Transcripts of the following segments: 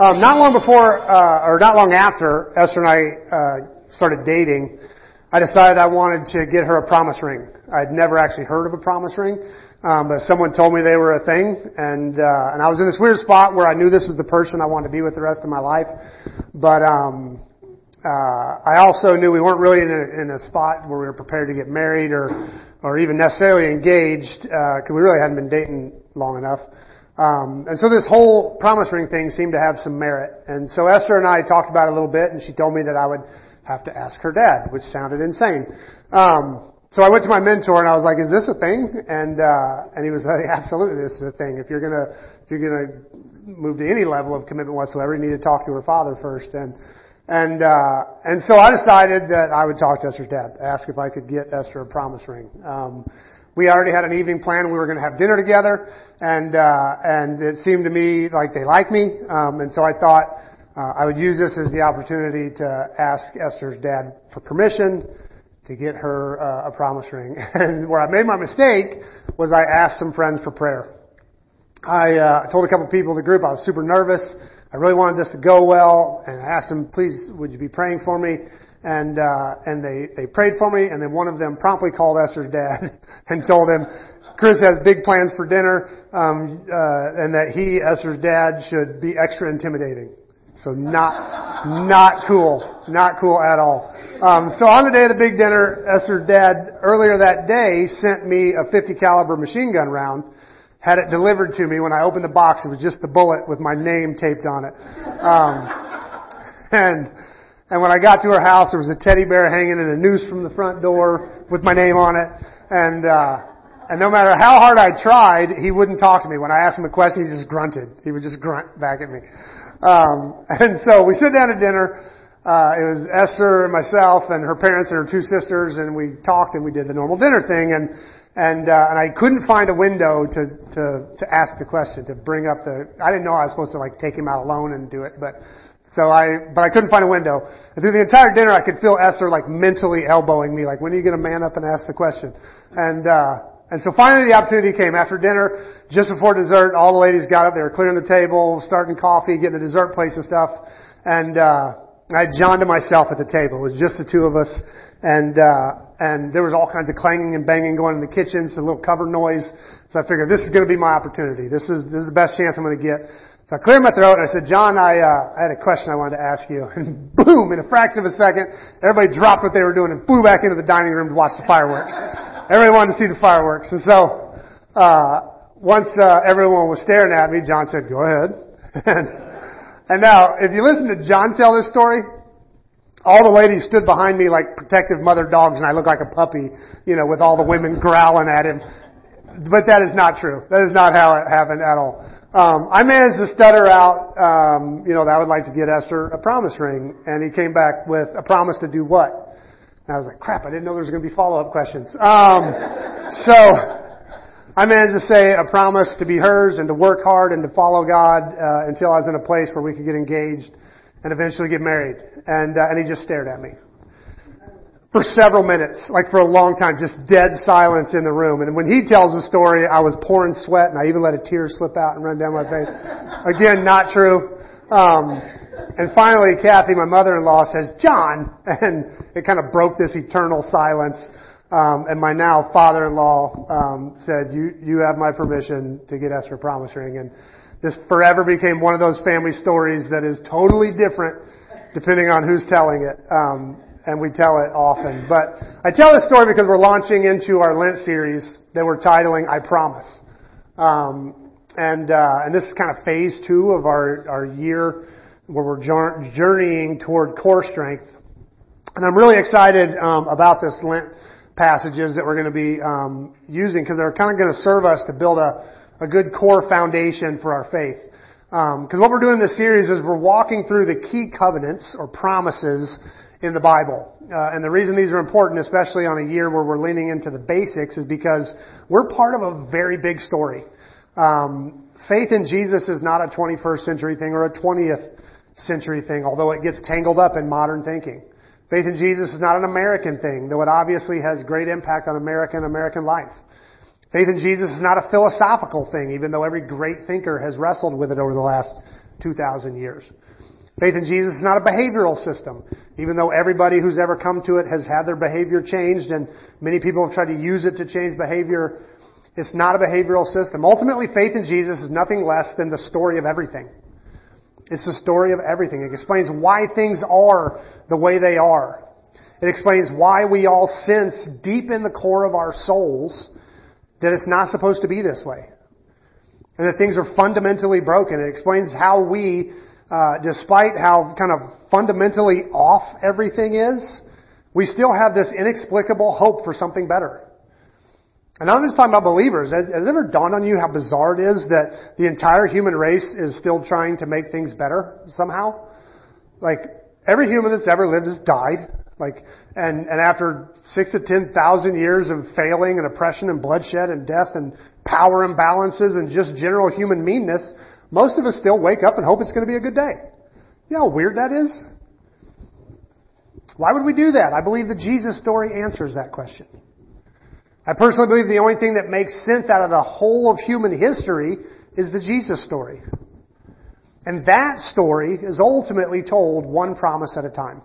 Not long after Esther and I started dating, I decided I wanted to get her a promise ring. I'd never actually heard of a promise ring, but someone told me they were a thing, and I was in this weird spot where I knew this was the person I wanted to be with the rest of my life, but I also knew we weren't really in a spot where we were prepared to get married or even necessarily engaged, because we really hadn't been dating long enough. And so this whole promise ring thing seemed to have some merit. And so Esther and I talked about it a little bit, and she told me that I would have to ask her dad, which sounded insane. So I went to my mentor, and I was like, "Is this a thing?" And he was like, "Absolutely, this is a thing. If you're gonna move to any level of commitment whatsoever, you need to talk to her father first." And so I decided that I would talk to Esther's dad, ask if I could get Esther a promise ring. We already had an evening plan. We were going to have dinner together, and it seemed to me like they liked me. And so I thought I would use this as the opportunity to ask Esther's dad for permission to get her a promise ring. And where I made my mistake was I asked some friends for prayer. I told a couple people in the group I was super nervous. I really wanted this to go well, and I asked them, "Please, would you be praying for me?" And they prayed for me, and then one of them promptly called Esther's dad and told him, "Chris has big plans for dinner, and that he, Esther's dad, should be extra intimidating." So not cool at all. So on the day of the big dinner, Esther's dad earlier that day sent me a 50 caliber machine gun round. Had it delivered to me. When I opened the box, it was just the bullet with my name taped on it. And when I got to her house, there was a teddy bear hanging in a noose from the front door with my name on it. And no matter how hard I tried, he wouldn't talk to me. When I asked him a question, he just grunted. He would just grunt back at me. And so we sit down to dinner. It was Esther and myself and her parents and her two sisters, and we talked and we did the normal dinner thing. And I couldn't find a window to ask the question, to bring up I didn't know I was supposed to like take him out alone and do it, but I couldn't find a window. And through the entire dinner, I could feel Esther like mentally elbowing me, like, "When are you going to man up and ask the question?" And so finally the opportunity came after dinner, just before dessert. All the ladies got up, they were clearing the table, starting coffee, getting the dessert place and stuff. And I had John to myself at the table. It was just the two of us. And there was all kinds of clanging and banging going in the kitchen, some little cover noise. So I figured this is going to be my opportunity. This is the best chance I'm going to get. So I cleared my throat and I said, "John, I had a question I wanted to ask you." And boom, in a fraction of a second, everybody dropped what they were doing and flew back into the dining room to watch the fireworks. Everybody wanted to see the fireworks. And so, once everyone was staring at me, John said, "Go ahead." And now, if you listen to John tell this story, all the ladies stood behind me like protective mother dogs, and I looked like a puppy, with all the women growling at him. But that is not true. That is not how it happened at all. I managed to stutter out, that I would like to get Esther a promise ring, and he came back with a promise to do what? And I was like, crap, I didn't know there was going to be follow-up questions. So I managed to say a promise to be hers and to work hard and to follow God until I was in a place where we could get engaged and eventually get married. And he just stared at me for several minutes, like for a long time, just dead silence in the room. And when he tells the story, I was pouring sweat, and I even let a tear slip out and run down my face. Again, not true. And finally, Kathy, my mother-in-law, says, "John," and it kind of broke this eternal silence. And my now father-in-law said, "You have my permission to get Esther a promise ring." And this forever became one of those family stories that is totally different depending on who's telling it. And we tell it often. But I tell this story because we're launching into our Lent series that we're titling I Promise. And this is kind of phase 2 of our year where we're journeying toward core strength. And I'm really excited about this Lent passages that we're going to be using, because they're kind of going to serve us to build a good core foundation for our faith. Because what we're doing in this series is we're walking through the key covenants or promises in the Bible. And the reason these are important, especially on a year where we're leaning into the basics, is because we're part of a very big story. Faith in Jesus is not a 21st century thing or a 20th century thing, although it gets tangled up in modern thinking. Faith in Jesus is not an American thing, though it obviously has great impact on American life. Faith in Jesus is not a philosophical thing, even though every great thinker has wrestled with it over the last 2,000 years. Faith in Jesus is not a behavioral system, even though everybody who's ever come to it has had their behavior changed, and many people have tried to use it to change behavior. It's not a behavioral system. Ultimately, faith in Jesus is nothing less than the story of everything. It's the story of everything. It explains why things are the way they are. It explains why we all sense deep in the core of our souls that it's not supposed to be this way, and that things are fundamentally broken. It explains how we, despite how kind of fundamentally off everything is, we still have this inexplicable hope for something better. And I'm just talking about believers. Has it ever dawned on you how bizarre it is that the entire human race is still trying to make things better somehow? Like, every human that's ever lived has died. Like, and after 6 to 10,000 years of failing and oppression and bloodshed and death and power imbalances and just general human meanness, most of us still wake up and hope it's going to be a good day. You know how weird that is? Why would we do that? I believe the Jesus story answers that question. I personally believe the only thing that makes sense out of the whole of human history is the Jesus story. And that story is ultimately told one promise at a time,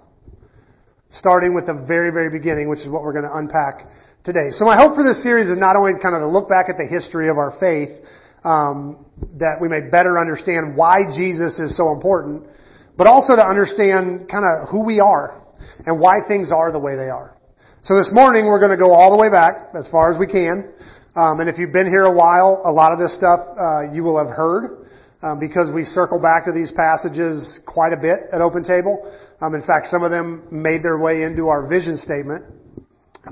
starting with the very, very beginning, which is what we're going to unpack today. So my hope for this series is not only kind of to look back at the history of our faith, that we may better understand why Jesus is so important, but also to understand kind of who we are and why things are the way they are. So this morning, we're going to go all the way back, as far as we can. And if you've been here a while, a lot of this stuff you will have heard, because we circle back to these passages quite a bit at Open Table. In fact, some of them made their way into our vision statement.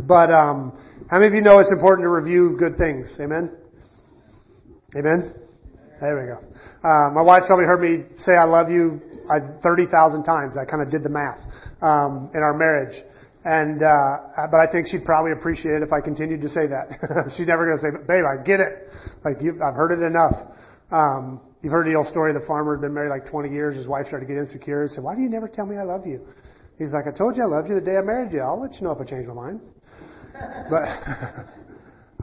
But how many of you know it's important to review good things? Amen? Amen? There we go. My wife probably heard me say I love you 30,000 times. I kind of did the math in our marriage. And, but I think she'd probably appreciate it if I continued to say that. She's never going to say, babe, I get it. Like, I've heard it enough. You've heard the old story of the farmer had been married like 20 years. His wife started to get insecure and said, why do you never tell me I love you? He's like, I told you I loved you the day I married you. I'll let you know if I change my mind. But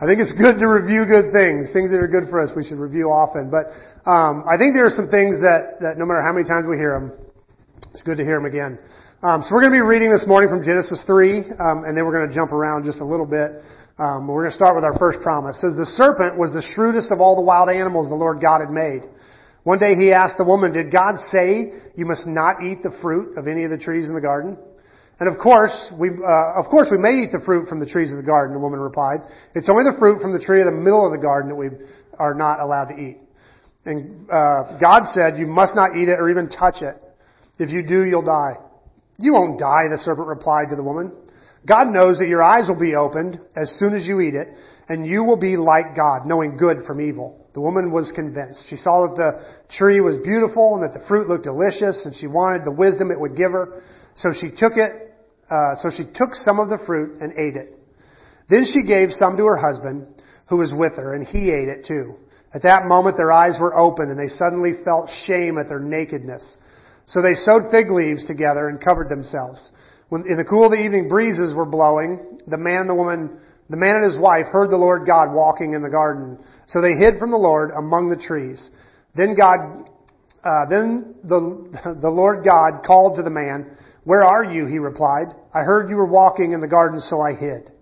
I think it's good to review good things that are good for us. We should review often. But, I think there are some things that no matter how many times we hear them, it's good to hear them again. So we're going to be reading this morning from Genesis 3, and then we're going to jump around just a little bit. We're going to start with our first promise. It says, the serpent was the shrewdest of all the wild animals the Lord God had made. One day he asked the woman, did God say you must not eat the fruit of any of the trees in the garden? And of course we may eat the fruit from the trees of the garden, the woman replied. It's only the fruit from the tree in the middle of the garden that we are not allowed to eat. And God said, you must not eat it or even touch it. If you do, you'll die. You won't die, the serpent replied to the woman. God knows that your eyes will be opened as soon as you eat it, and you will be like God, knowing good from evil. The woman was convinced. She saw that the tree was beautiful and that the fruit looked delicious, and she wanted the wisdom it would give her. So she took it. So she took some of the fruit and ate it. Then she gave some to her husband, who was with her, and he ate it too. At that moment, their eyes were opened, and they suddenly felt shame at their nakedness. So they sewed fig leaves together and covered themselves. When in the cool of the evening breezes were blowing, the man and his wife heard the Lord God walking in the garden. So they hid from the Lord among the trees. Then the Lord God called to the man, "Where are you?" he replied. "I heard you were walking in the garden, so I hid.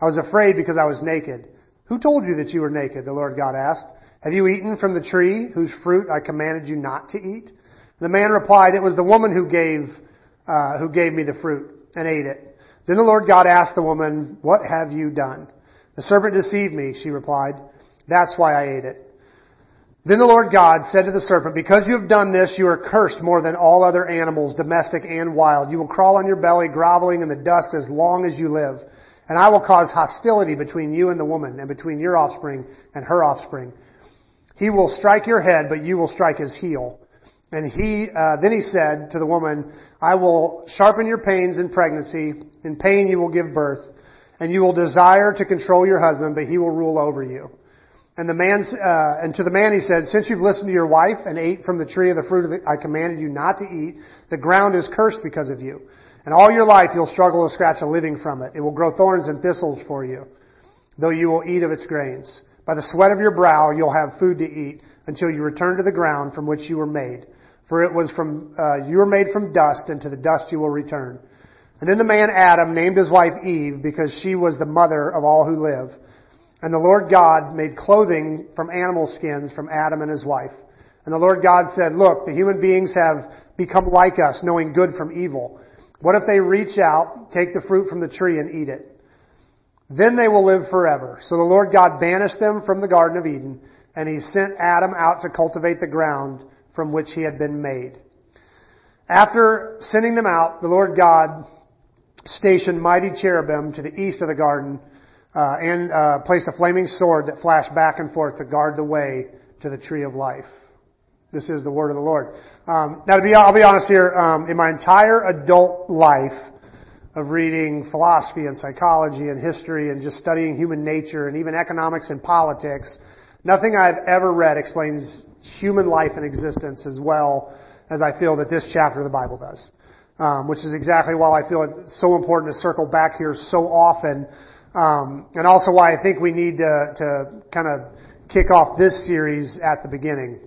I was afraid because I was naked." "Who told you that you were naked?" the Lord God asked. "Have you eaten from the tree whose fruit I commanded you not to eat?" The man replied, "It was the woman who gave me the fruit and ate it." Then the Lord God asked the woman, "What have you done?" "The serpent deceived me," she replied. "That's why I ate it." Then the Lord God said to the serpent, "Because you have done this, you are cursed more than all other animals, domestic and wild. You will crawl on your belly, groveling in the dust as long as you live. And I will cause hostility between you and the woman, and between your offspring and her offspring. He will strike your head, but you will strike his heel." And then he said to the woman, "I will sharpen your pains in pregnancy. In pain you will give birth, and you will desire to control your husband, but he will rule over you." And to the man he said, "Since you've listened to your wife and ate from the tree of the fruit I commanded you not to eat, the ground is cursed because of you. And all your life you'll struggle to scratch a living from it. It will grow thorns and thistles for you, though you will eat of its grains. By the sweat of your brow you'll have food to eat until you return to the ground from which you were made. For it was from, you were made from dust, and to the dust you will return. And then the man Adam named his wife Eve, because she was the mother of all who live. And the Lord God made clothing from animal skins from Adam and his wife. And the Lord God said, "Look, the human beings have become like us, knowing good from evil. What if they reach out, take the fruit from the tree, and eat it? Then they will live forever." So the Lord God banished them from the Garden of Eden, and he sent Adam out to cultivate the ground from which he had been made. After sending them out, the Lord God stationed mighty cherubim to the east of the garden and placed a flaming sword that flashed back and forth to guard the way to the tree of life. This is the word of the Lord. I'll be honest here, in my entire adult life of reading philosophy and psychology and history and just studying human nature and even economics and politics, nothing I've ever read explains human life and existence as well as I feel that this chapter of the Bible does, which is exactly why I feel it's so important to circle back here so often, and also why I think we need to kind of kick off this series at the beginning.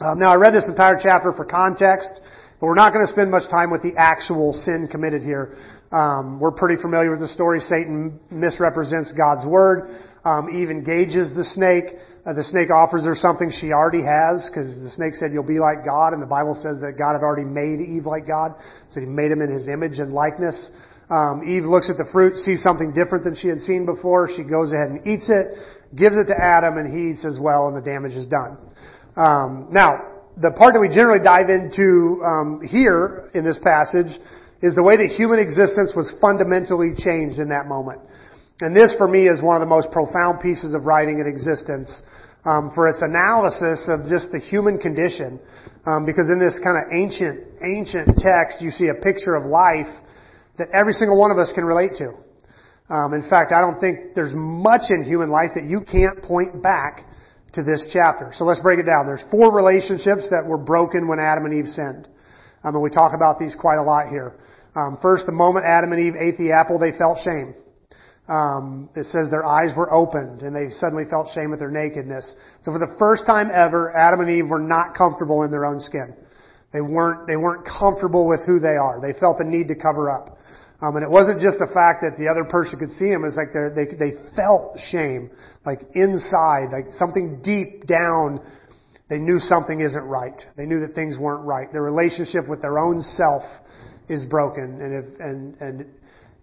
Now, I read this entire chapter for context, but we're not going to spend much time with the actual sin committed here. We're pretty familiar with the story. Satan misrepresents God's word. Eve engages the snake. The snake offers her something she already has, because the snake said, "You'll be like God," and the Bible says that God had already made Eve like God, so he made him in his image and likeness. Eve looks at the fruit, sees something different than she had seen before. She goes ahead and eats it, gives it to Adam, and he eats as well, and the damage is done. Now, the part that we generally dive into here in this passage is the way that human existence was fundamentally changed in that moment. And this, for me, is one of the most profound pieces of writing in existence for its analysis of just the human condition. Because in this kind of ancient text, you see a picture of life that every single one of us can relate to. In fact, I don't think there's much in human life that you can't point back to this chapter. So let's break it down. There's four relationships that were broken when Adam and Eve sinned. And we talk about these quite a lot here. First, the moment Adam and Eve ate the apple, they felt shame. It says their eyes were opened and they suddenly felt shame at their nakedness. So for the first time ever, Adam and Eve were not comfortable in their own skin. They weren't comfortable with who they are. They felt the need to cover up. And it wasn't just the fact that the other person could see them. It's like they felt shame, like inside, like something deep down. They knew something isn't right. They knew that things weren't right. Their relationship with their own self is broken. And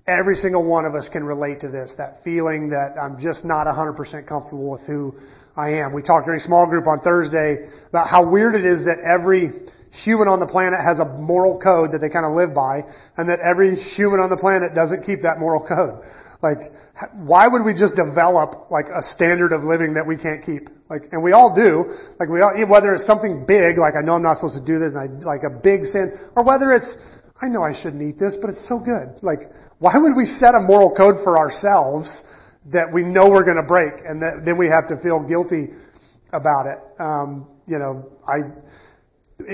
every single one of us can relate to this, that feeling that I'm just not 100% comfortable with who I am. We talked during small group on Thursday about how weird it is that every human on the planet has a moral code that they kind of live by, and that every human on the planet doesn't keep that moral code. Like, why would we just develop like a standard of living that we can't keep? Like, and we all do. Like, we all, whether it's something big, like I know I'm not supposed to do this, and like a big sin, or whether it's I know I shouldn't eat this, but it's so good. Like, why would we set a moral code for ourselves that we know we're going to break, and that then we have to feel guilty about it?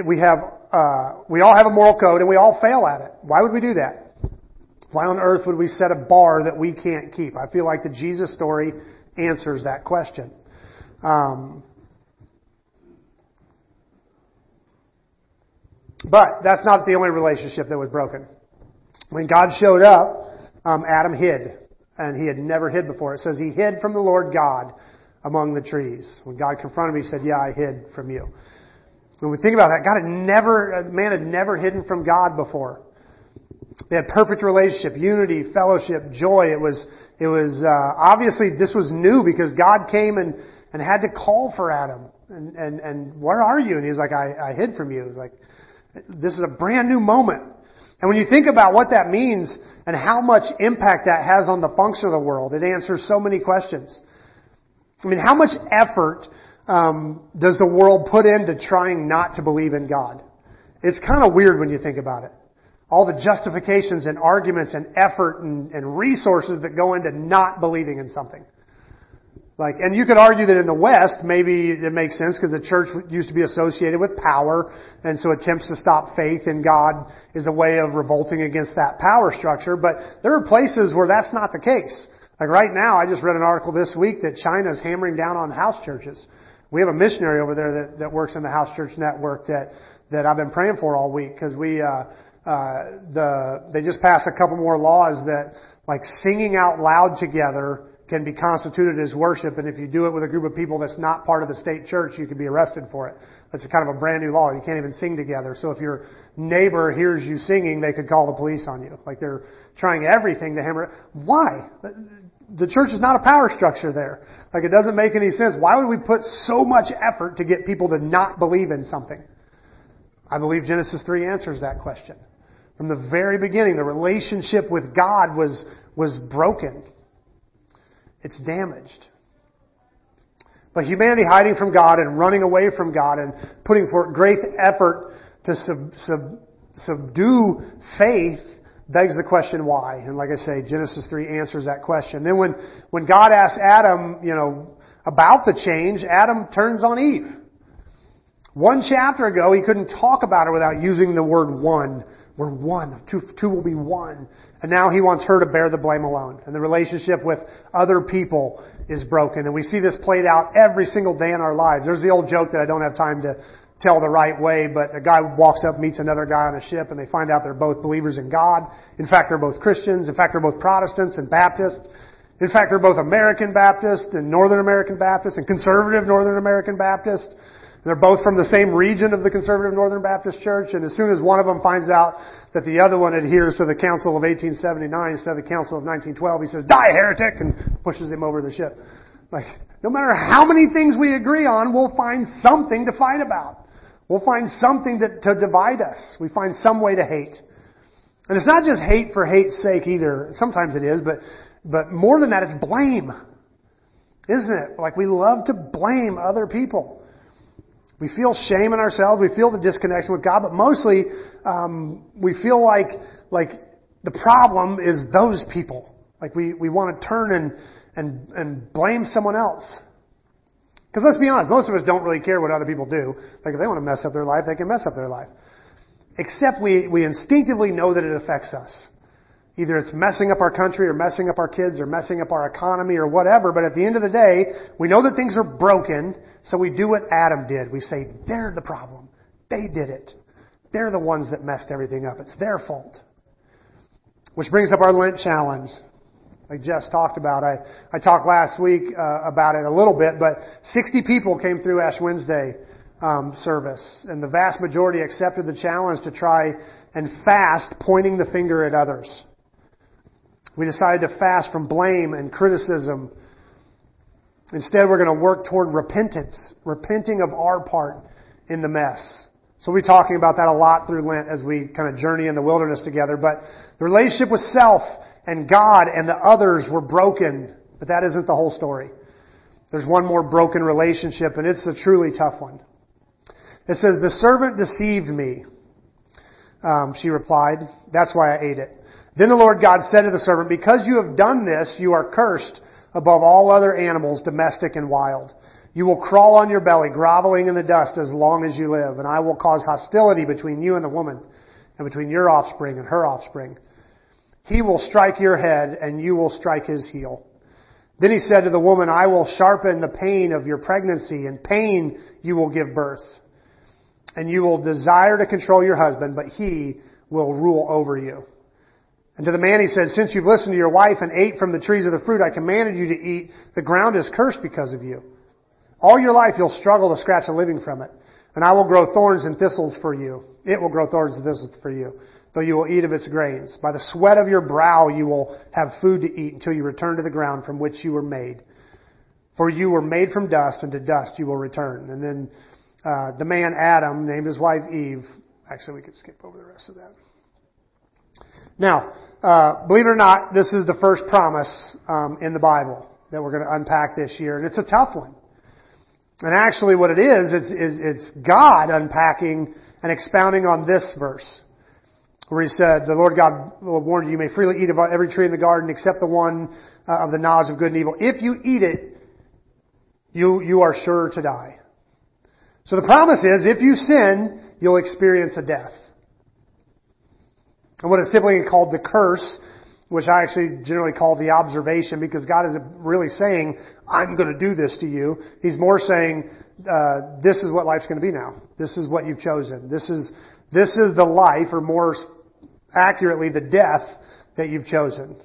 We all have a moral code, and we all fail at it. Why would we do that? Why on earth would we set a bar that we can't keep? I feel like the Jesus story answers that question. But that's not the only relationship that was broken. When God showed up, Adam hid, and he had never hid before. It says he hid from the Lord God among the trees. When God confronted him, he said, "Yeah, I hid from you." When we think about that, man had never hidden from God before. They had perfect relationship, unity, fellowship, joy. It was obviously this was new, because God came and had to call for Adam and where are you? And he was like, I hid from you. It was like, this is a brand new moment. And when you think about what that means and how much impact that has on the function of the world, it answers so many questions. I mean, how much effort does the world put into trying not to believe in God? It's kind of weird when you think about it. All the justifications and arguments and effort and resources that go into not believing in something. Like, and you could argue that in the West, maybe it makes sense because the church used to be associated with power, and so attempts to stop faith in God is a way of revolting against that power structure. But there are places where that's not the case. Like right now, I just read an article this week that China's hammering down on house churches. We have a missionary over there that works in the house church network that that I've been praying for all week, because they just passed a couple more laws that, like, singing out loud together can be constituted as worship, and if you do it with a group of people that's not part of the state church, you could be arrested for it. That's a kind of a brand new law. You can't even sing together. So if your neighbor hears you singing, they could call the police on you. Like, they're trying everything to hammer it. Why? The church is not a power structure there. Like, it doesn't make any sense. Why would we put so much effort to get people to not believe in something? I believe Genesis 3 answers that question. From the very beginning, the relationship with God was broken. It's damaged. But humanity hiding from God and running away from God and putting forth great effort to subdue faith begs the question why. And like I say, Genesis 3 answers that question. Then when God asks Adam, about the change, Adam turns on Eve. One chapter ago, he couldn't talk about it without using the word one. We're one. Two will be one. And now he wants her to bear the blame alone. And the relationship with other people is broken. And we see this played out every single day in our lives. There's the old joke that I don't have time to tell the right way, but a guy walks up, meets another guy on a ship, and they find out they're both believers in God. In fact, they're both Christians. In fact, they're both Protestants and Baptists. In fact, they're both American Baptists and Northern American Baptists and conservative Northern American Baptists. They're both from the same region of the conservative Northern Baptist Church, and as soon as one of them finds out that the other one adheres to the Council of 1879 instead of the Council of 1912, he says, "Die, heretic!" and pushes him over the ship. Like, no matter how many things we agree on, we'll find something to fight about. We'll find something to divide us. We find some way to hate. And it's not just hate for hate's sake either. Sometimes it is, but more than that, it's blame. Isn't it? Like, we love to blame other people. We feel shame in ourselves. We feel the disconnection with God, but mostly we feel like the problem is those people. Like we want to turn and blame someone else. Because let's be honest, most of us don't really care what other people do. Like, if they want to mess up their life, they can mess up their life. Except we instinctively know that it affects us. Either it's messing up our country or messing up our kids or messing up our economy or whatever. But at the end of the day, we know that things are broken. So we do what Adam did. We say, they're the problem. They did it. They're the ones that messed everything up. It's their fault. Which brings up our Lent challenge. Like Jess talked about. I talked last week about it a little bit. But 60 people came through Ash Wednesday service. And the vast majority accepted the challenge to try and fast pointing the finger at others. We decided to fast from blame and criticism. Instead, we're going to work toward repentance, repenting of our part in the mess. So we'll be talking about that a lot through Lent as we kind of journey in the wilderness together. But the relationship with self and God and the others were broken, but that isn't the whole story. There's one more broken relationship, and it's a truly tough one. It says, "The servant deceived me," she replied. "That's why I ate it." Then the Lord God said to the servant, "Because you have done this, you are cursed above all other animals, domestic and wild. You will crawl on your belly, groveling in the dust as long as you live. And I will cause hostility between you and the woman, and between your offspring and her offspring. He will strike your head, and you will strike his heel." Then he said to the woman, "I will sharpen the pain of your pregnancy, and pain you will give birth. And you will desire to control your husband, but he will rule over you." And to the man he said, "Since you've listened to your wife and ate from the trees of the fruit I commanded you to eat, the ground is cursed because of you. All your life you'll struggle to scratch a living from it. And I will grow thorns and thistles for you. It will grow thorns and thistles for you, though you will eat of its grains. By the sweat of your brow you will have food to eat until you return to the ground from which you were made. For you were made from dust, and to dust you will return." And then the man Adam named his wife Eve. Actually, we could skip over the rest of that. Now, believe it or not, this is the first promise in the Bible that we're going to unpack this year, and it's a tough one. And actually, what it is, it's God unpacking and expounding on this verse, where He said, "The Lord God will warn you: you may freely eat of every tree in the garden, except the one of the knowledge of good and evil. If you eat it, you are sure to die." So the promise is, if you sin, you'll experience a death. And what is typically called the curse, which I actually generally call the observation, because God isn't really saying, "I'm going to do this to you." He's more saying, this is what life's going to be now. This is what you've chosen. This is the life, or more accurately, the death that you've chosen.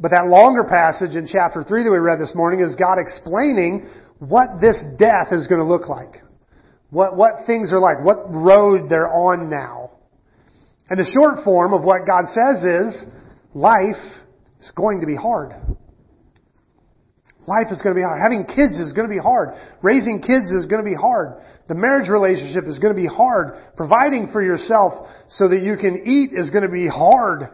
But that longer passage in chapter 3 that we read this morning is God explaining what this death is going to look like. What things are like. What road they're on now. And the short form of what God says is, life is going to be hard. Life is going to be hard. Having kids is going to be hard. Raising kids is going to be hard. The marriage relationship is going to be hard. Providing for yourself so that you can eat is going to be hard.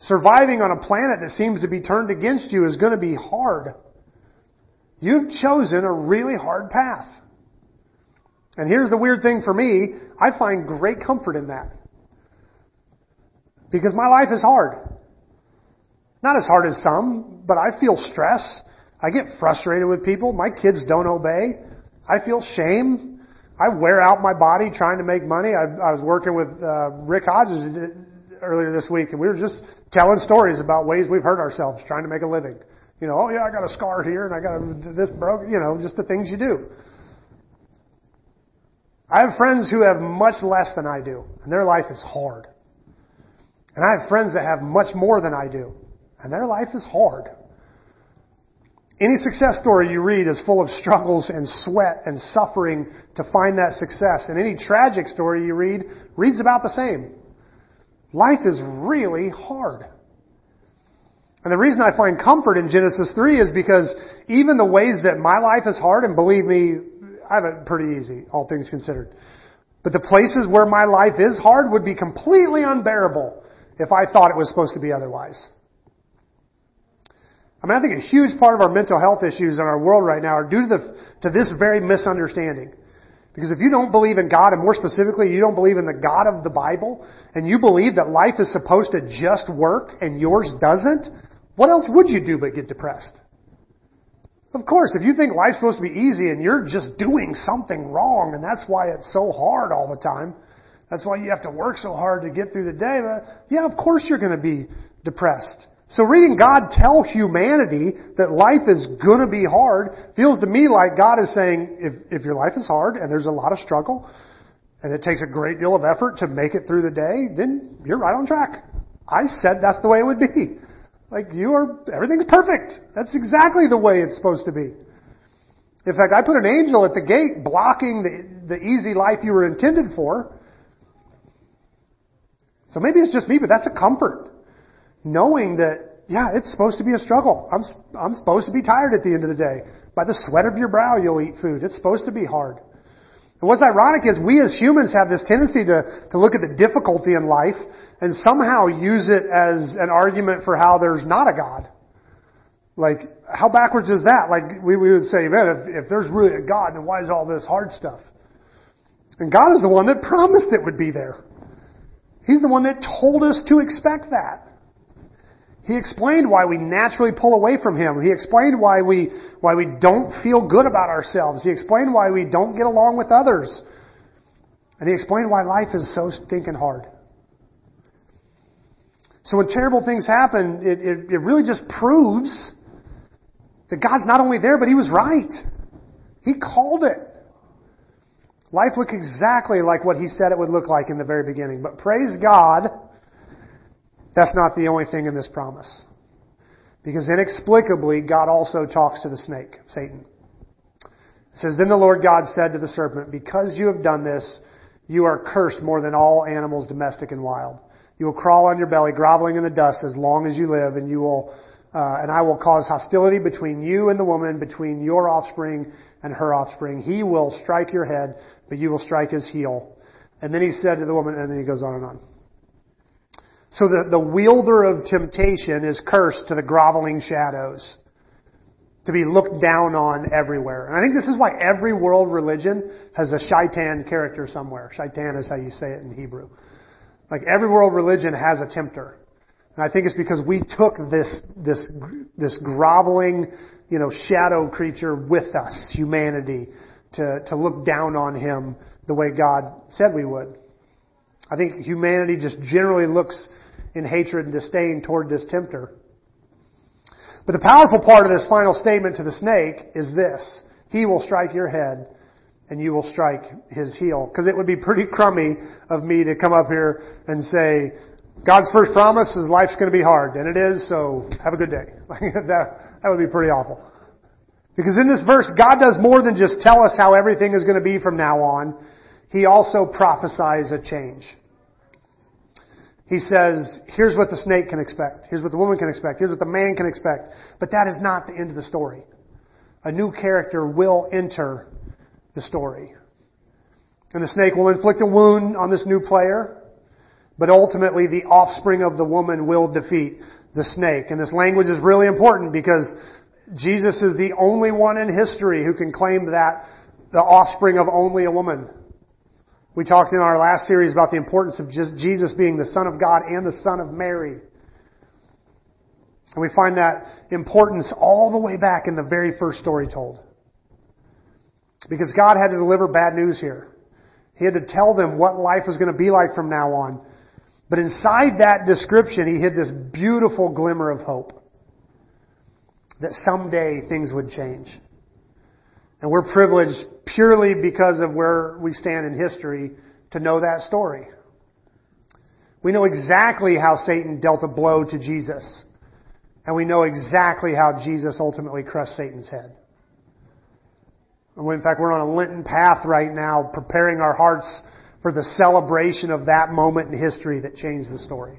Surviving on a planet that seems to be turned against you is going to be hard. You've chosen a really hard path. And here's the weird thing for me. I find great comfort in that. Because my life is hard. Not as hard as some, but I feel stress. I get frustrated with people. My kids don't obey. I feel shame. I wear out my body trying to make money. I was working with Rick Hodges earlier this week, and we were just telling stories about ways we've hurt ourselves trying to make a living. You know, oh yeah, I got a scar here, and I got this broke, you know, just the things you do. I have friends who have much less than I do, and their life is hard. And I have friends that have much more than I do, and their life is hard. Any success story you read is full of struggles and sweat and suffering to find that success. And any tragic story you read reads about the same. Life is really hard. And the reason I find comfort in Genesis 3 is because even the ways that my life is hard, and believe me, I have it pretty easy, all things considered. But the places where my life is hard would be completely unbearable if I thought it was supposed to be otherwise. I mean, I think a huge part of our mental health issues in our world right now are due to this very misunderstanding. Because if you don't believe in God, and more specifically, you don't believe in the God of the Bible, and you believe that life is supposed to just work and yours doesn't, what else would you do but get depressed? Of course, if you think life's supposed to be easy and you're just doing something wrong, and that's why it's so hard all the time, that's why you have to work so hard to get through the day, yeah, of course you're going to be depressed. So reading God tell humanity that life is going to be hard feels to me like God is saying, if your life is hard and there's a lot of struggle and it takes a great deal of effort to make it through the day, then you're right on track. I said that's the way it would be. Like, everything's perfect. That's exactly the way it's supposed to be. In fact, I put an angel at the gate blocking the easy life you were intended for. So maybe it's just me, but that's a comfort. Knowing that, yeah, it's supposed to be a struggle. I'm supposed to be tired at the end of the day. By the sweat of your brow, you'll eat food. It's supposed to be hard. And what's ironic is we as humans have this tendency to look at the difficulty in life and somehow use it as an argument for how there's not a God. Like, how backwards is that? Like, we would say, man, if there's really a God, then why is all this hard stuff? And God is the one that promised it would be there. He's the one that told us to expect that. He explained why we naturally pull away from Him. He explained why we don't feel good about ourselves. He explained why we don't get along with others. And He explained why life is so stinking hard. So when terrible things happen, it really just proves that God's not only there, but He was right. He called it. Life looked exactly like what He said it would look like in the very beginning. But praise God, that's not the only thing in this promise. Because inexplicably, God also talks to the snake, Satan. It says, "Then the Lord God said to the serpent, 'Because you have done this, you are cursed more than all animals, domestic and wild. You will crawl on your belly, groveling in the dust as long as you live, and I will cause hostility between you and the woman, between your offspring and her offspring. He will strike your head, but you will strike his heel.'" And then he said to the woman, and then he goes on and on. So the wielder of temptation is cursed to the groveling shadows, to be looked down on everywhere. And I think this is why every world religion has a shaitan character somewhere. Shaitan is how you say it in Hebrew. Like, every world religion has a tempter. And I think it's because we took this groveling, you know, shadow creature with us, humanity, to look down on him the way God said we would. I think humanity just generally looks in hatred and disdain toward this tempter. But the powerful part of this final statement to the snake is this: He will strike your head, and you will strike his heel. Because it would be pretty crummy of me to come up here and say, God's first promise is life's going to be hard, and it is, so have a good day. That would be pretty awful. Because in this verse, God does more than just tell us how everything is going to be from now on. He also prophesies a change. He says, here's what the snake can expect. Here's what the woman can expect. Here's what the man can expect. But that is not the end of the story. A new character will enter the story. And the snake will inflict a wound on this new player. But ultimately, the offspring of the woman will defeat the snake. And this language is really important because Jesus is the only one in history who can claim that the offspring of only a woman. We talked in our last series about the importance of just Jesus being the Son of God and the Son of Mary. And we find that importance all the way back in the very first story told. Because God had to deliver bad news here. He had to tell them what life was going to be like from now on. But inside that description, He hid this beautiful glimmer of hope. That someday things would change. And we're privileged purely because of where we stand in history to know that story. We know exactly how Satan dealt a blow to Jesus. And we know exactly how Jesus ultimately crushed Satan's head. And in fact, we're on a Lenten path right now, preparing our hearts for the celebration of that moment in history that changed the story.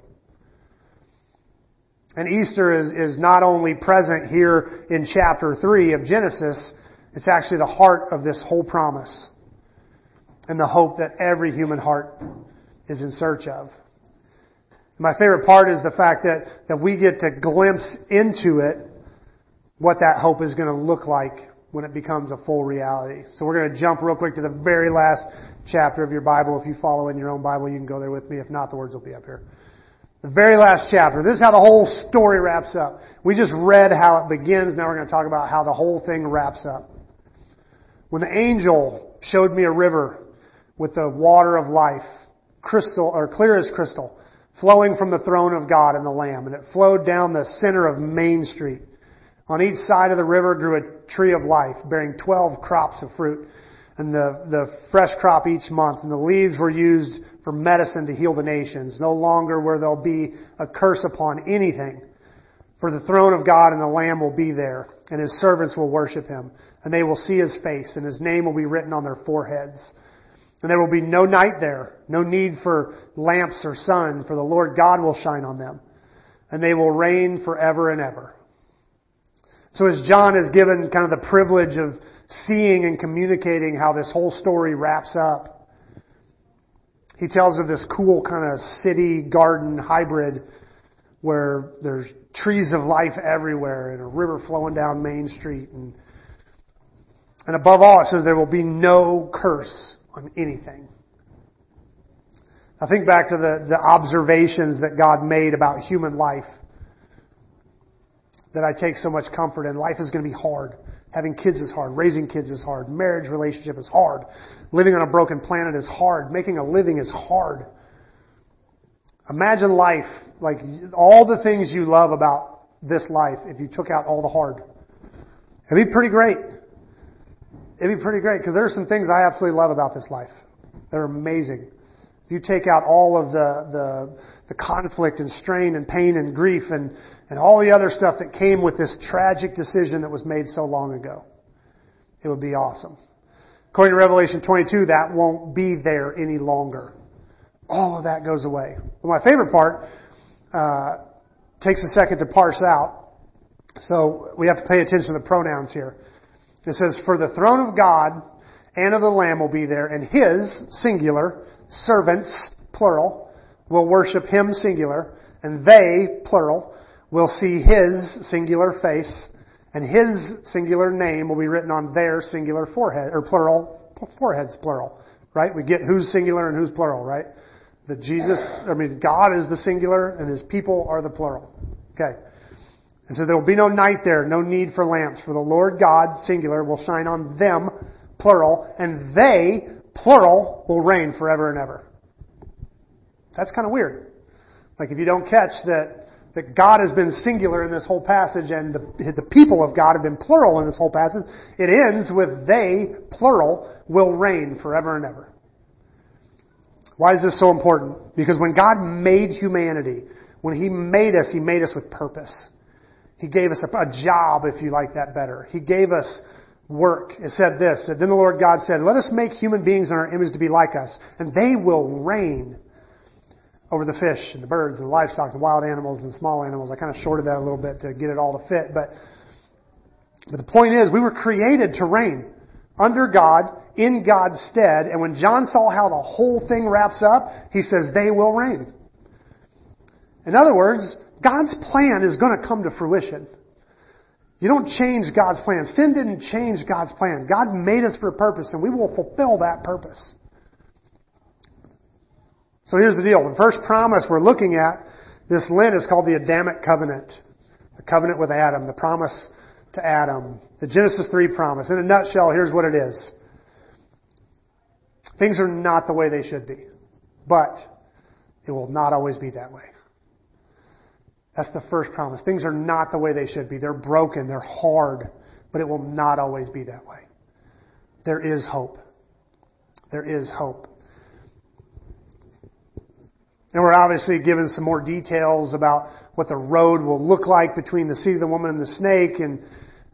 And Easter is not only present here in chapter 3 of Genesis, it's actually the heart of this whole promise and the hope that every human heart is in search of. My favorite part is the fact that we get to glimpse into it what that hope is going to look like when it becomes a full reality. So we're going to jump real quick to the very last chapter of your Bible. If you follow in your own Bible, you can go there with me. If not, the words will be up here. The very last chapter. This is how the whole story wraps up. We just read how it begins. Now we're going to talk about how the whole thing wraps up. When the angel showed me a river with the water of life, clear as crystal, flowing from the throne of God and the Lamb, and it flowed down the center of Main Street. On each side of the river grew a tree of life, bearing 12 crops of fruit, and the fresh crop each month. And the leaves were used for medicine to heal the nations. No longer will there be a curse upon anything, for the throne of God and the Lamb will be there, and His servants will worship Him. And they will see His face, and His name will be written on their foreheads. And there will be no night there, no need for lamps or sun, for the Lord God will shine on them. And they will reign forever and ever. So as John is given kind of the privilege of seeing and communicating how this whole story wraps up, he tells of this cool kind of city-garden hybrid where there's trees of life everywhere and a river flowing down Main Street. And above all, it says there will be no curse on anything. I think back to the observations that God made about human life that I take so much comfort in. Life is going to be hard. Having kids is hard. Raising kids is hard. Marriage relationship is hard. Living on a broken planet is hard. Making a living is hard. Imagine life, like all the things you love about this life, if you took out all the hard. It'd be pretty great. It'd be pretty great because there are some things I absolutely love about this life. They're amazing. If you take out all of the conflict and strain and pain and grief and all the other stuff that came with this tragic decision that was made so long ago, it would be awesome. According to Revelation 22, that won't be there any longer. All of that goes away. Well, my favorite part takes a second to parse out, so we have to pay attention to the pronouns here. It says, for the throne of God and of the Lamb will be there, and His, singular, servants, plural, will worship Him, singular, and they, plural, will see His, singular, face, and His, singular, name will be written on their, singular, forehead, or plural, foreheads, plural, right? We get who's singular and who's plural, right? God is the singular, and His people are the plural. Okay. And so there will be no night there, no need for lamps, for the Lord God, singular, will shine on them, plural, and they, plural, will reign forever and ever. That's kind of weird. Like if you don't catch that that God has been singular in this whole passage and the people of God have been plural in this whole passage. It ends with they, plural, will reign forever and ever. Why is this so important? Because when God made humanity, when He made us with purpose. He gave us a job, if you like that better. He gave us work. It said this, that then the Lord God said, let us make human beings in our image to be like us, and they will reign over the fish and the birds and the livestock and wild animals and small animals. I kind of shorted that a little bit to get it all to fit. But the point is, we were created to reign under God, in God's stead. And when John saw how the whole thing wraps up, he says, they will reign. In other words, God's plan is going to come to fruition. You don't change God's plan. Sin didn't change God's plan. God made us for a purpose, and we will fulfill that purpose. So here's the deal. The first promise we're looking at this Lent is called the Adamic Covenant. The covenant with Adam. The promise to Adam. The Genesis 3 promise. In a nutshell, here's what it is. Things are not the way they should be. But it will not always be that way. That's the first promise. Things are not the way they should be. They're broken. They're hard. But it will not always be that way. There is hope. There is hope. And we're obviously given some more details about what the road will look like between the seed of the woman and the snake.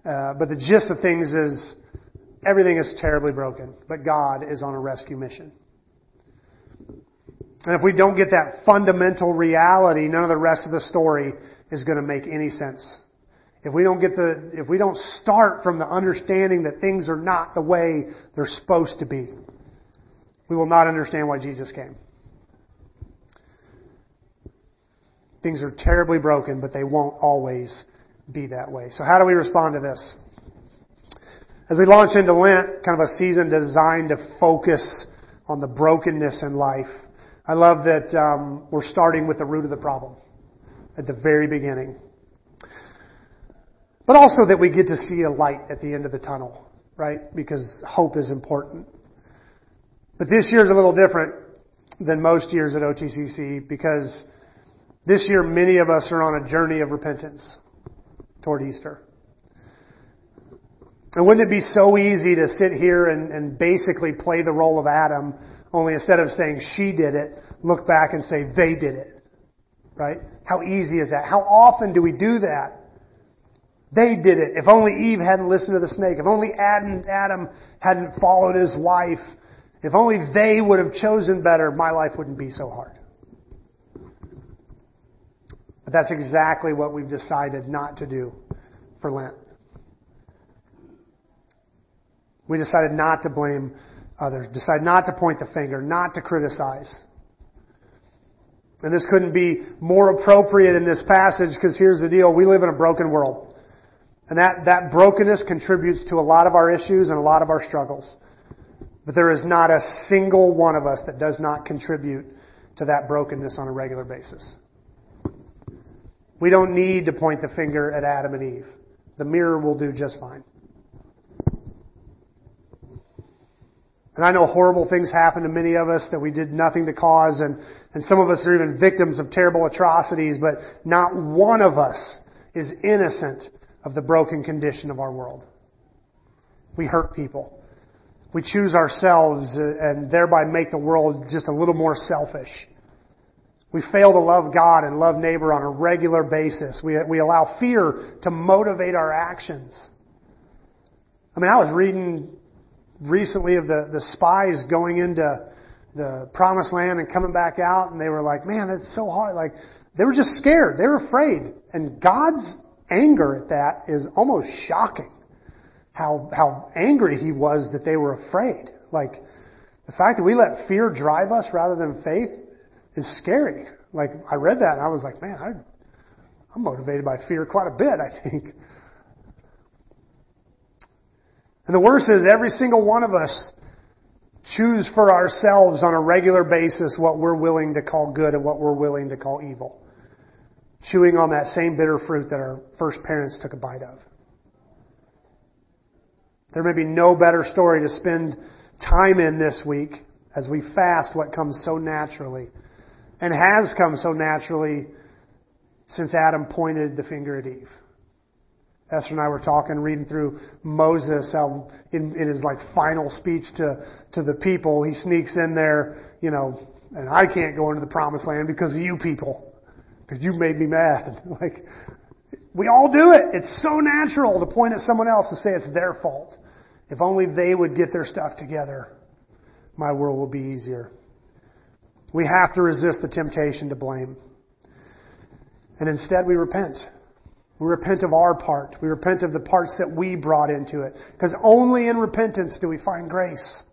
But the gist of things is everything is terribly broken. But God is on a rescue mission. And if we don't get that fundamental reality, none of the rest of the story is going to make any sense. If we don't start from the understanding that things are not the way they're supposed to be, we will not understand why Jesus came. Things are terribly broken, but they won't always be that way. So how do we respond to this? As we launch into Lent, kind of a season designed to focus on the brokenness in life, I love that we're starting with the root of the problem at the very beginning. But also that we get to see a light at the end of the tunnel, right? Because hope is important. But this year's a little different than most years at OTCC because this year many of us are on a journey of repentance toward Easter. And wouldn't it be so easy to sit here and basically play the role of Adam? Only instead of saying she did it, look back and say they did it. Right? How easy is that? How often do we do that? They did it. If only Eve hadn't listened to the snake. If only Adam hadn't followed his wife. If only they would have chosen better, my life wouldn't be so hard. But that's exactly what we've decided not to do for Lent. We decided not to blame others. Decide not to point the finger, not to criticize. And this couldn't be more appropriate in this passage because here's the deal. We live in a broken world. And that brokenness contributes to a lot of our issues and a lot of our struggles. But there is not a single one of us that does not contribute to that brokenness on a regular basis. We don't need to point the finger at Adam and Eve. The mirror will do just fine. And I know horrible things happen to many of us that we did nothing to cause, and some of us are even victims of terrible atrocities, but not one of us is innocent of the broken condition of our world. We hurt people. We choose ourselves and thereby make the world just a little more selfish. We fail to love God and love neighbor on a regular basis. We allow fear to motivate our actions. I mean, I was reading recently of the spies going into the promised land and coming back out, and they were like, man, that's so hard. Like, they were just scared. They were afraid. And God's anger at that is almost shocking. How angry He was that they were afraid. Like, the fact that we let fear drive us rather than faith is scary. Like, I read that and I was like, man, I'm motivated by fear quite a bit, I think. And the worst is every single one of us choose for ourselves on a regular basis what we're willing to call good and what we're willing to call evil. Chewing on that same bitter fruit that our first parents took a bite of. There may be no better story to spend time in this week as we fast what comes so naturally and has come so naturally since Adam pointed the finger at Eve. Esther and I were talking, reading through Moses, how in his like final speech to the people, he sneaks in there, you know, and I can't go into the promised land because of you people, because you made me mad. Like, we all do it. It's so natural to point at someone else and say it's their fault. If only they would get their stuff together, my world will be easier. We have to resist the temptation to blame. And instead we repent. We repent of our part. We repent of the parts that we brought into it. Because only in repentance do we find grace.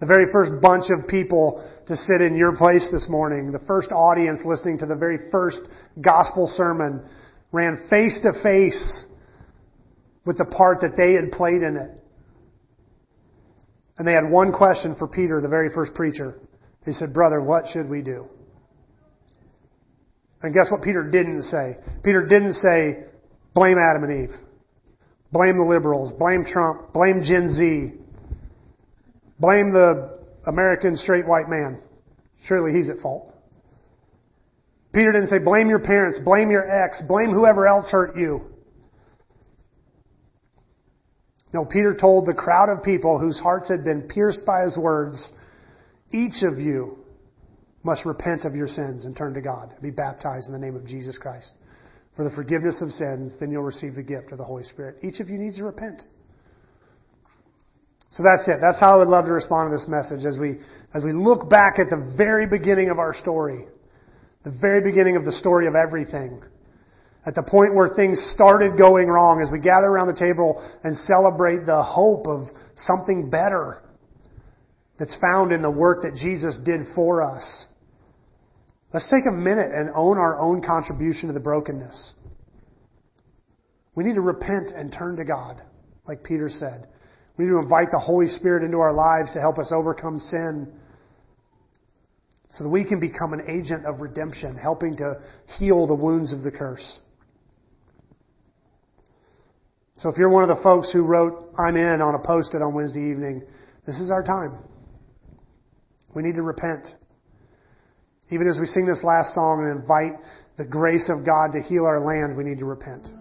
The very first bunch of people to sit in your place this morning, the first audience listening to the very first gospel sermon, ran face to face with the part that they had played in it. And they had one question for Peter, the very first preacher. He said, "Brother, what should we do?" And guess what Peter didn't say? Peter didn't say, blame Adam and Eve. Blame the liberals. Blame Trump. Blame Gen Z. Blame the American straight white man. Surely he's at fault. Peter didn't say, blame your parents. Blame your ex. Blame whoever else hurt you. No, Peter told the crowd of people whose hearts had been pierced by his words, each of you must repent of your sins and turn to God and be baptized in the name of Jesus Christ for the forgiveness of sins. Then you'll receive the gift of the Holy Spirit. Each of you needs to repent. So that's it. That's how I would love to respond to this message as we look back at the very beginning of our story, the very beginning of the story of everything, at the point where things started going wrong, as we gather around the table and celebrate the hope of something better that's found in the work that Jesus did for us. Let's take a minute and own our own contribution to the brokenness. We need to repent and turn to God, like Peter said. We need to invite the Holy Spirit into our lives to help us overcome sin so that we can become an agent of redemption, helping to heal the wounds of the curse. So if you're one of the folks who wrote, "I'm in," on a post-it on Wednesday evening, this is our time. We need to repent. Even as we sing this last song and invite the grace of God to heal our land, we need to repent.